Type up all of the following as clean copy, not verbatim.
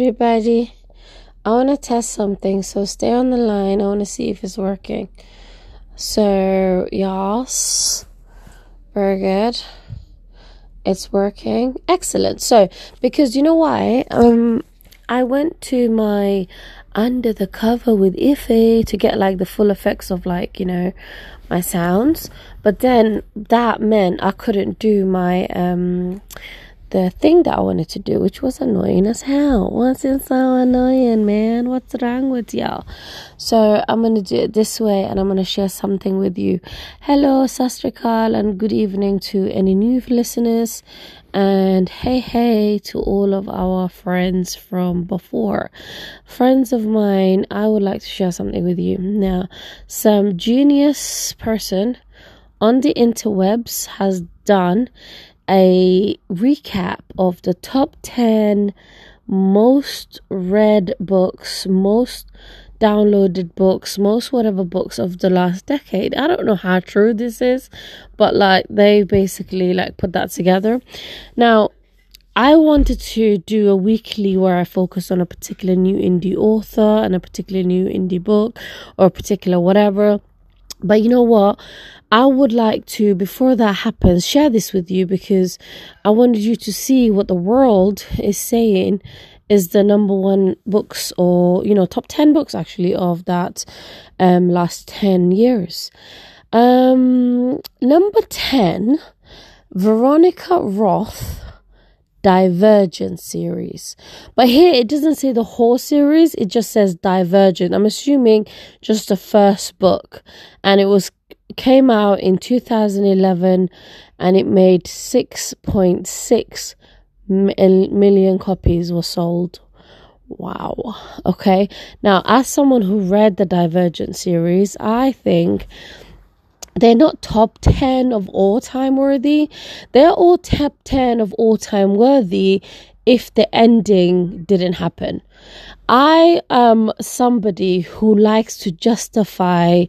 everybody. I want to test something, so stay on the line. I want to see if it's working. So, yes, very good. It's working. Excellent. So, because you know why? I went to my Under the Cover with Ify to get like the full effects of like, you know, my sounds. But then that meant I couldn't do my the thing that I wanted to do, which was annoying as hell. What's it so annoying, man? What's wrong with y'all? So I'm going to do it this way, and I'm going to share something with you. Hello, Sastrikal, and good evening to any new listeners. And hey to all of our friends from before. Friends of mine, I would like to share something with you. Now, some genius person on the interwebs has done a recap of the top 10 most read books, most downloaded books, most whatever books of the last decade. I don't know how true this is, but like they basically like put that together. Now, I wanted to do a weekly where I focus on a particular new indie author and a particular new indie book or a particular whatever. But you know what? I would like to, before that happens, share this with you, because I wanted you to see what the world is saying is the number one books, or, you know, top 10 books actually of that last 10 years. Number 10, Veronica Roth, Divergent series. But here it doesn't say the whole series, it just says Divergent. I'm assuming just the first book, and it was came out in 2011, and it made 6.6 million copies were sold. Wow. Okay. Now, as someone who read the Divergent series, I think they're not top 10 of all time worthy. They're all top 10 of all time worthy if the ending didn't happen. I am somebody who likes to justify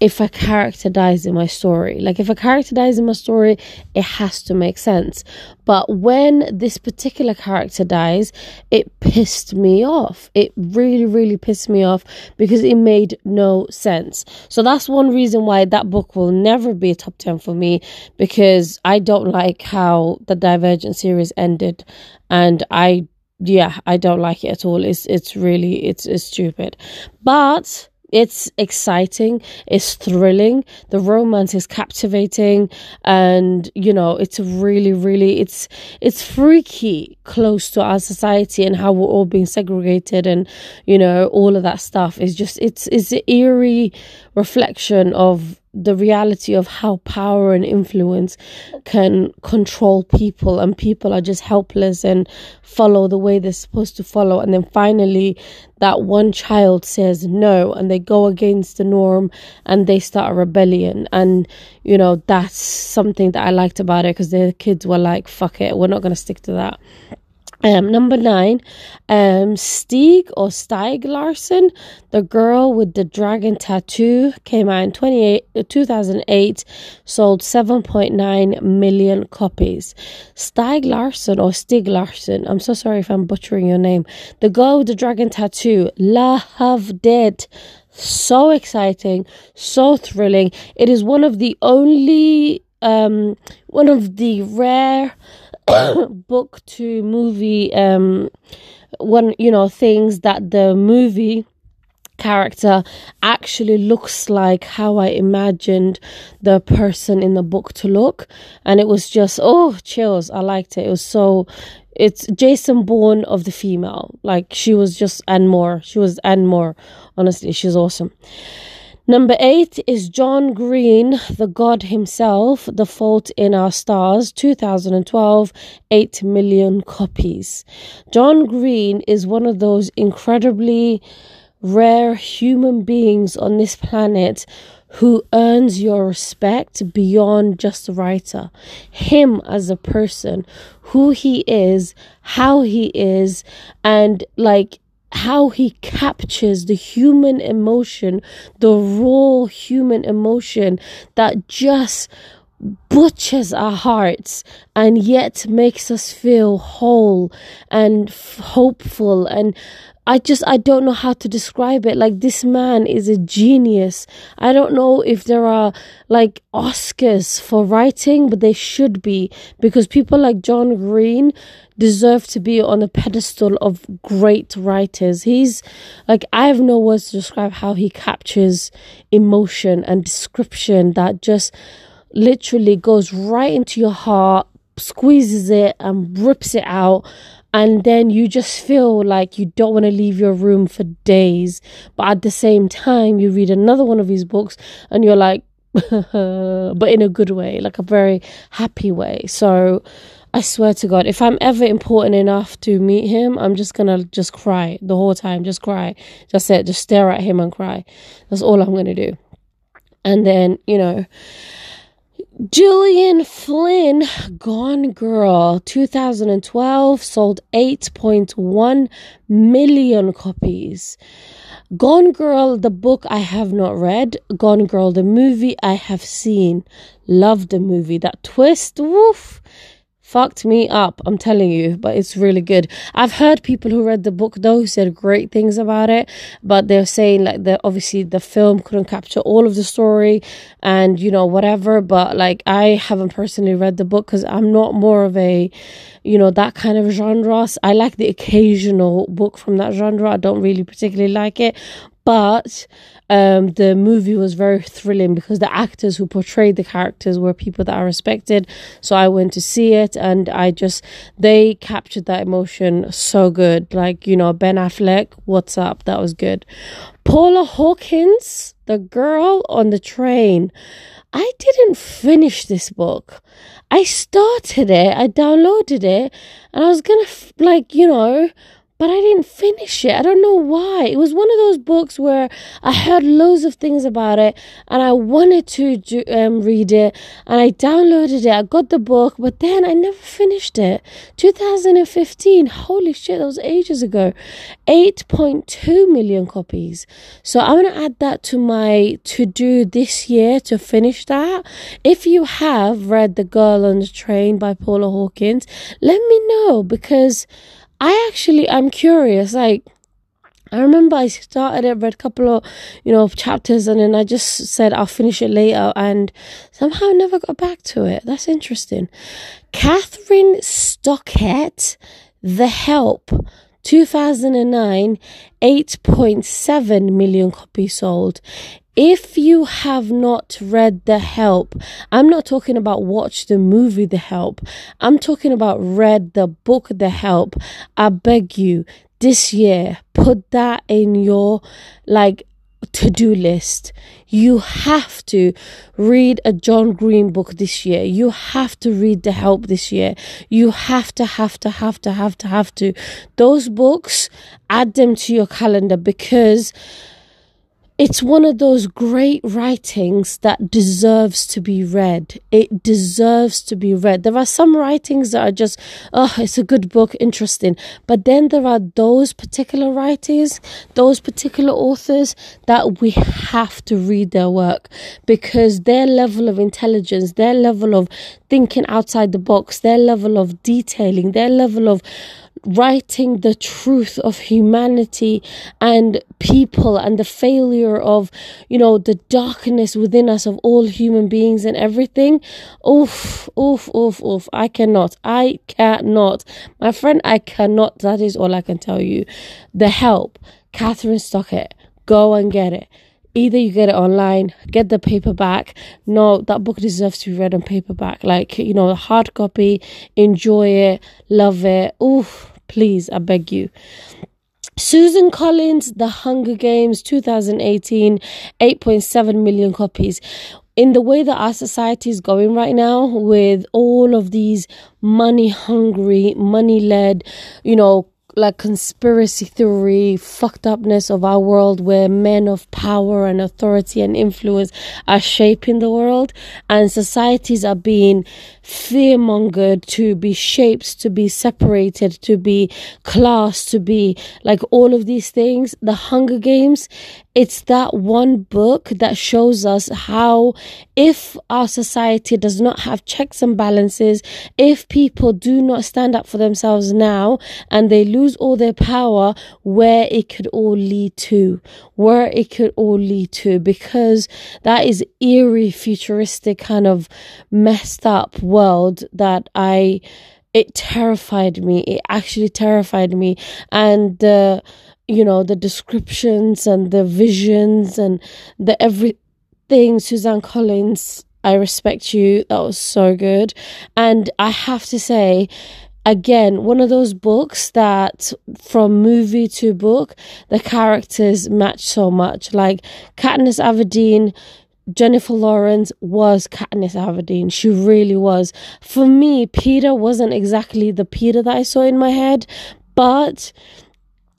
if a character dies in my story. Like, if a character dies in my story, it has to make sense. But when this particular character dies, it pissed me off. It really, really pissed me off because it made no sense. So that's one reason why that book will never be a top 10 for me, because I don't like how the Divergent series ended, and I don't like it at all. It's really stupid, but it's exciting, it's thrilling, the romance is captivating, and you know, it's really, really, it's freaky close to our society and how we're all being segregated, and you know, all of that stuff is just, it's an eerie reflection of the reality of how power and influence can control people, and people are just helpless and follow the way they're supposed to follow. And then finally that one child says no, and they go against the norm and they start a rebellion. And you know, that's something that I liked about it, because the kids were like, fuck it, we're not going to stick to that. Number 9, Stieg Larsson, The Girl with the Dragon Tattoo, came out in 2008, sold 7.9 million copies. Stieg Larsson, I'm so sorry if I'm butchering your name. The Girl with the Dragon Tattoo, loved it. So exciting, so thrilling. It is one of the only, one of the rare book to movie one, you know, things that the movie character actually looks like how I imagined the person in the book to look. And it was just, oh, chills, I liked it. It was so, it's Jason Bourne of the female, like she was just, and more, honestly, she's awesome. Number 8 is John Green, the God himself, The Fault in Our Stars, 2012, 8 million copies. John Green is one of those incredibly rare human beings on this planet who earns your respect beyond just the writer. Him as a person, who he is, how he is, and like how he captures the human emotion, the raw human emotion that just butchers our hearts and yet makes us feel whole and hopeful. And I don't know how to describe it. Like, this man is a genius. I don't know if there are like Oscars for writing, but there should be, because people like John Green deserve to be on a pedestal of great writers. He's like, I have no words to describe how he captures emotion and description that just literally goes right into your heart, squeezes it and rips it out. And then you just feel like you don't want to leave your room for days. But at the same time, you read another one of his books and you're like, but in a good way, like a very happy way. So I swear to God, if I'm ever important enough to meet him, I'm just going to just cry the whole time. Just cry. Just stare at him and cry. That's all I'm going to do. And then, you know, Gillian Flynn, Gone Girl, 2012, sold 8.1 million copies. Gone Girl, the book, I have not read. Gone Girl, the movie, I have seen. Love the movie. That twist, woof, fucked me up, I'm telling you, but it's really good. I've heard people who read the book, though, who said great things about it, but they're saying, like, that obviously the film couldn't capture all of the story and, you know, whatever. But, like, I haven't personally read the book because I'm not more of a, you know, that kind of genre. I like the occasional book from that genre. I don't really particularly like it. But the movie was very thrilling because the actors who portrayed the characters were people that I respected. So I went to see it and they captured that emotion so good. Like, you know, Ben Affleck, what's up? That was good. Paula Hawkins, The Girl on the Train. I didn't finish this book. I started it. I downloaded it and I was going to, but I didn't finish it. I don't know why. It was one of those books where I heard loads of things about it and I wanted to read it, and I downloaded it. I got the book, but then I never finished it. 2015. Holy shit, that was ages ago. 8.2 million copies. So I'm going to add that to my to-do this year to finish that. If you have read The Girl on the Train by Paula Hawkins, let me know, because I'm curious. Like, I remember I started it, read a couple of, chapters, and then I just said I'll finish it later, and somehow never got back to it. That's interesting. Kathryn Stockett, The Help, 2009, 8.7 million copies sold. If you have not read The Help, I'm not talking about watch the movie The Help. I'm talking about read the book The Help. I beg you, this year, put that in your, to-do list. You have to read a John Green book this year. You have to read The Help this year. You have to. Those books, add them to your calendar, because it's one of those great writings that deserves to be read. It deserves to be read. There are some writings that are just, it's a good book, interesting. But then there are those particular writers, those particular authors that we have to read their work, because their level of intelligence, their level of thinking outside the box, their level of detailing, their level of writing the truth of humanity and people and the failure of, the darkness within us of all human beings and everything. Oof. I cannot. My friend, I cannot. That is all I can tell you. The Help, Kathryn Stockett. Go and get it. Either you get it online, get the paperback. No, that book deserves to be read on paperback. Hard copy, enjoy it, love it. Oof, please, I beg you. Suzanne Collins, The Hunger Games, 2018, 8.7 million copies. In the way that our society is going right now, with all of these money-hungry, money-led, conspiracy theory fucked upness of our world, where men of power and authority and influence are shaping the world, and societies are being fearmongered to be shaped, to be separated, to be classed, to be all of these things. The Hunger Games It's that one book that shows us how, if our society does not have checks and balances, if people do not stand up for themselves now and they lose all their power, where it could all lead to, because that is eerie, futuristic kind of messed up world that it terrified me. It actually terrified me. And, you know, the descriptions and the visions and the everything. Suzanne Collins, I respect you. That was so good. And I have to say, again, one of those books that from movie to book, the characters match so much. Like Katniss Everdeen, Jennifer Lawrence was Katniss Everdeen. She really was. For me, Peter wasn't exactly the Peter that I saw in my head, but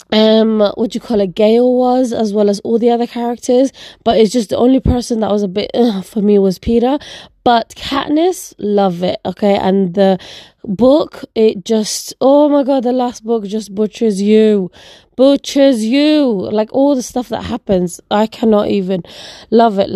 Gale was, as well as all the other characters, but it's just the only person that was a bit for me was Peter. But Katniss, love it, okay? And the book, it just, oh my god, the last book just butchers you, like all the stuff that happens. I cannot even. Love it.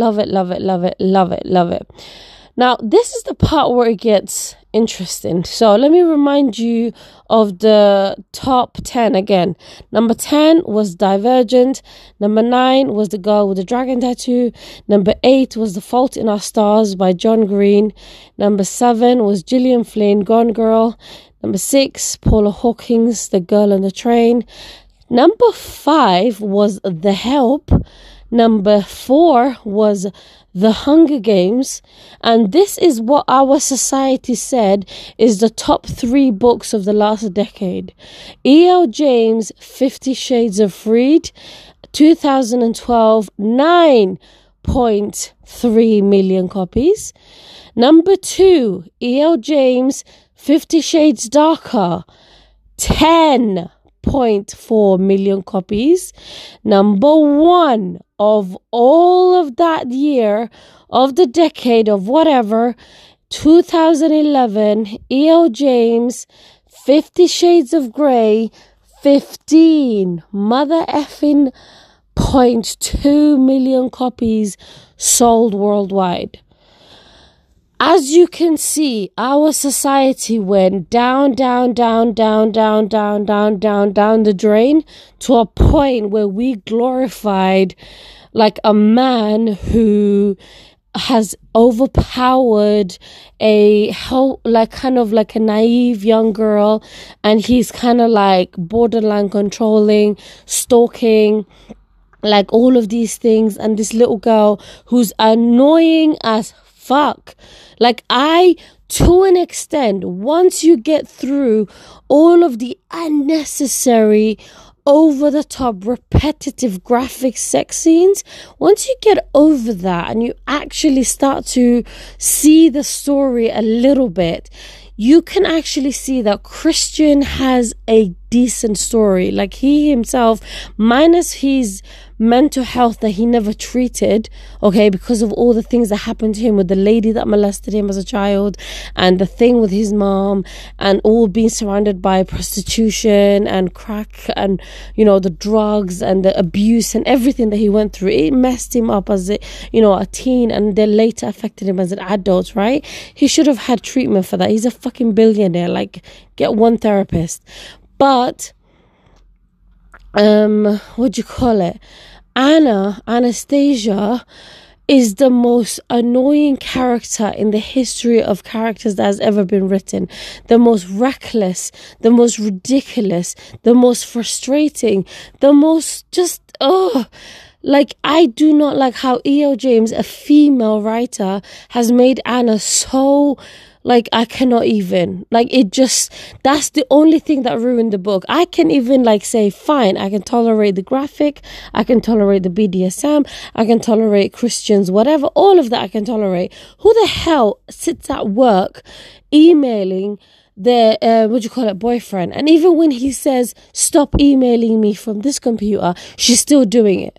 Now, this is the part where it gets interesting. So let me remind you of the top 10 again. Number 10 was Divergent. Number 9 was The Girl with the Dragon Tattoo. Number 8 was The Fault in Our Stars by John Green. Number 7 was Gillian Flynn, Gone Girl. Number 6, Paula Hawkins, The Girl on the Train. Number 5 was The Help. Number 4 was The Hunger Games. And this is what our society said is the top 3 books of the last decade. E.L. James, 50 Shades of Freed, 2012, 9.3 million copies. Number 2, E.L. James, 50 Shades Darker, 10.4 million copies. Number 1 of all of that year, of the decade, of whatever, 2011, E.L. James, 50 Shades of Grey, 15 mother effing 0.2 million copies sold worldwide. As you can see, our society went down the drain to a point where we glorified like a man who has overpowered a naive young girl, and he's kind of like borderline controlling, stalking, like all of these things, and this little girl who's annoying as fuck. Like, to an extent, once you get through all of the unnecessary, over-the-top, repetitive, graphic sex scenes, once you get over that and you actually start to see the story a little bit, you can actually see that Christian has a decent story. Like, he himself, minus his mental health that he never treated, okay, because of all the things that happened to him with the lady that molested him as a child, and the thing with his mom, and all being surrounded by prostitution and crack and, you know, the drugs and the abuse and everything that he went through. It messed him up as a teen, and then later affected him as an adult, right? He should have had treatment for that. He's a fucking billionaire. Like, get one therapist. But Anastasia is the most annoying character in the history of characters that has ever been written. The most reckless, the most ridiculous, the most frustrating, the most just, like, I do not like how E.L. James, a female writer, has made Anna so, like, I cannot even. Like, it just, that's the only thing that ruined the book. I can even, like, say, fine, I can tolerate the graphic, I can tolerate the BDSM, I can tolerate Christians, whatever, all of that I can tolerate. Who the hell sits at work emailing their boyfriend? And even when he says, stop emailing me from this computer, she's still doing it.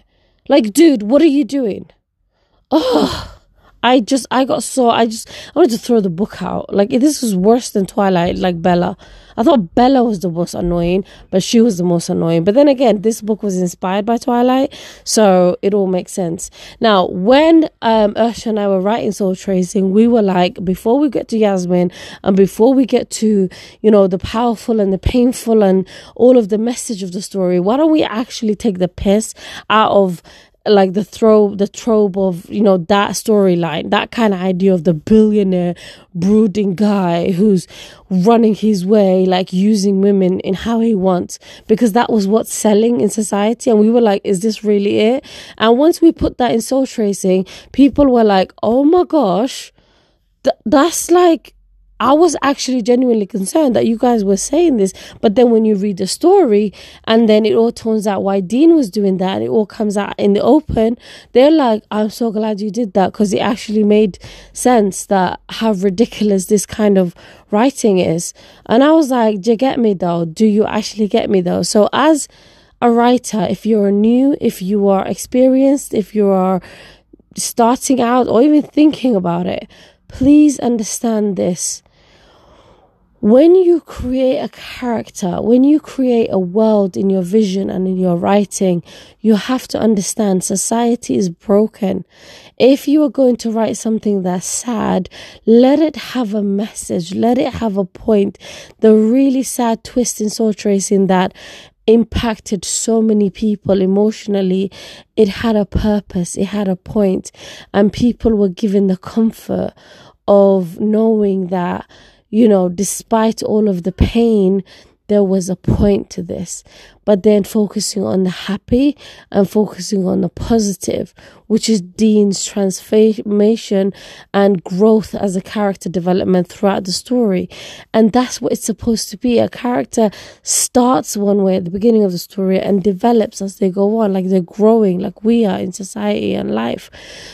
Like, dude, what are you doing? Oh, I wanted to throw the book out. Like, this was worse than Twilight, like Bella. I thought Bella was the most annoying, but she was the most annoying. But then again, this book was inspired by Twilight, so it all makes sense. Now, when Ursha and I were writing Soul Tracing, we were like, before we get to Yasmin, and before we get to, you know, the powerful and the painful and all of the message of the story, why don't we actually take the piss out of, like, the trope of, you know, that storyline, that kind of idea of the billionaire brooding guy who's running his way, like using women in how he wants, because that was what's selling in society. And we were like, is this really it? And once we put that in Soul Tracing, people were like, oh my gosh, that's like, I was actually genuinely concerned that you guys were saying this. But then when you read the story and then it all turns out why Dean was doing that and it all comes out in the open, they're like, I'm so glad you did that, because it actually made sense that how ridiculous this kind of writing is. And I was like, do you get me though? Do you actually get me though? So as a writer, if you're new, if you are experienced, if you are starting out or even thinking about it, please understand this. When you create a character, when you create a world in your vision and in your writing, you have to understand society is broken. If you are going to write something that's sad, let it have a message. Let it have a point. The really sad twist in Soul Tracing that impacted so many people emotionally, it had a purpose, it had a point, and people were given the comfort of knowing that, you know, despite all of the pain, there was a point to this. But then focusing on the happy and focusing on the positive, which is Dean's transformation and growth as a character development throughout the story. And that's what it's supposed to be. A character starts one way at the beginning of the story and develops as they go on, like they're growing, like we are in society and life.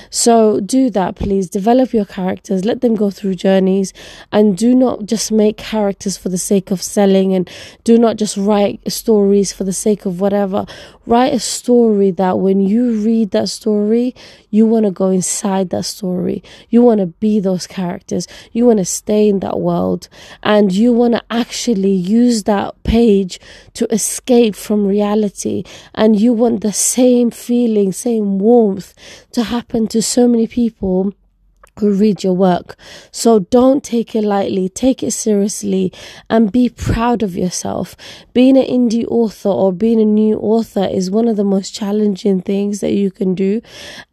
So do that, please. Develop your characters, let them go through journeys, and do not just make characters for the sake of selling, and do not just write stories for the sake of whatever. Write a story that when you read that story, you want to go inside that story. You want to be those characters. You want to stay in that world. And you want to actually use that page to escape from reality. And you want the same feeling, same warmth to happen to so many people who read your work. So don't take it lightly, take it seriously, and be proud of yourself. Being an indie author or being a new author is one of the most challenging things that you can do,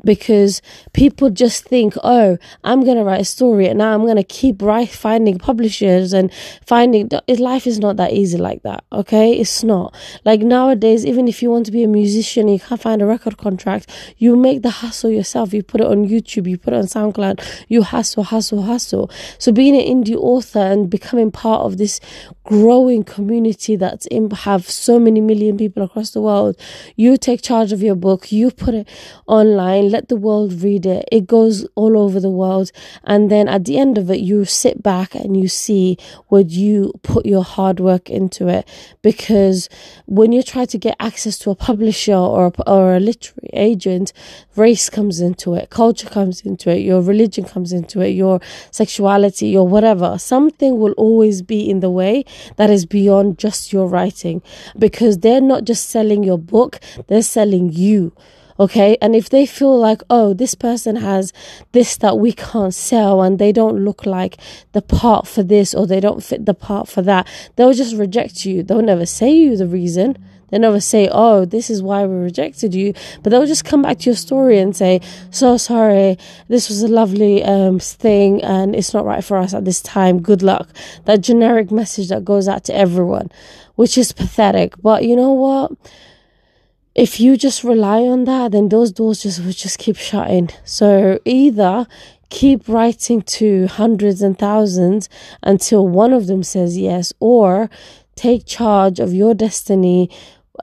because people just think, oh, I'm going to write a story and now I'm going to keep finding publishers and finding... Life is not that easy like that, okay? It's not. Like nowadays, even if you want to be a musician, you can't find a record contract, you make the hustle yourself. You put it on YouTube, you put it on SoundCloud, you hustle. So being an indie author and becoming part of this growing community that's have so many million people across the world, you take charge of your book, you put it online, let the world read it, it goes all over the world, and then at the end of it, you sit back and you see what you put your hard work into it. Because when you try to get access to a publisher or a literary agent, race comes into it, culture comes into it, your religion comes into it, your sexuality, your whatever. Something will always be in the way that is beyond just your writing, because they're not just selling your book, they're selling you. Okay, and if they feel like, oh, this person has this that we can't sell and they don't look like the part for this or they don't fit the part for that, they'll just reject you. They'll never say you the reason. They never say, oh, this is why we rejected you. But they'll just come back to your story and say, so sorry, this was a lovely thing and it's not right for us at this time. Good luck. That generic message that goes out to everyone, which is pathetic. But you know what? If you just rely on that, then those doors would just keep shutting. So either keep writing to hundreds and thousands until one of them says yes, or take charge of your destiny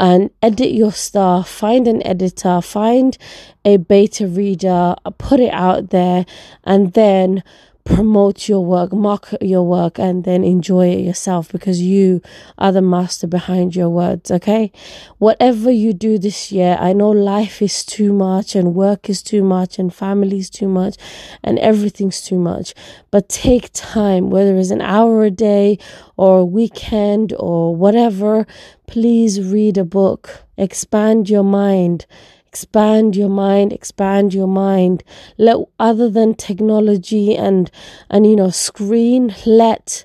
and edit your stuff, find an editor, find a beta reader, put it out there, and then promote your work, market your work, and then enjoy it yourself, because you are the master behind your words, okay? Whatever you do this year, I know life is too much and work is too much and family is too much and everything's too much, but take time, whether it's an hour a day or a weekend or whatever. Please read a book, expand your mind. Expand your mind, expand your mind. Let, other than technology and you know, screen, let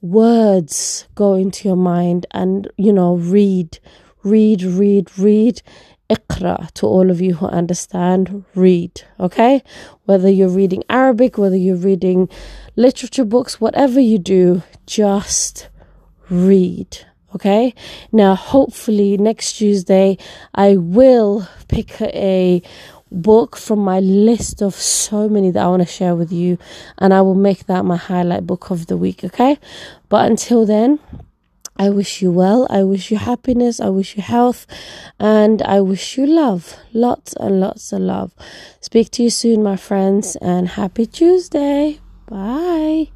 words go into your mind and, you know, read. Iqra, to all of you who understand, read, okay? Whether you're reading Arabic, whether you're reading literature books, whatever you do, just read. Okay, now hopefully next Tuesday I will pick a book from my list of so many that I want to share with you, and I will make that my highlight book of the week, okay? But until then, I wish you well, I wish you happiness, I wish you health, and I wish you love. Lots and lots of love. Speak to you soon, my friends, and happy Tuesday. Bye.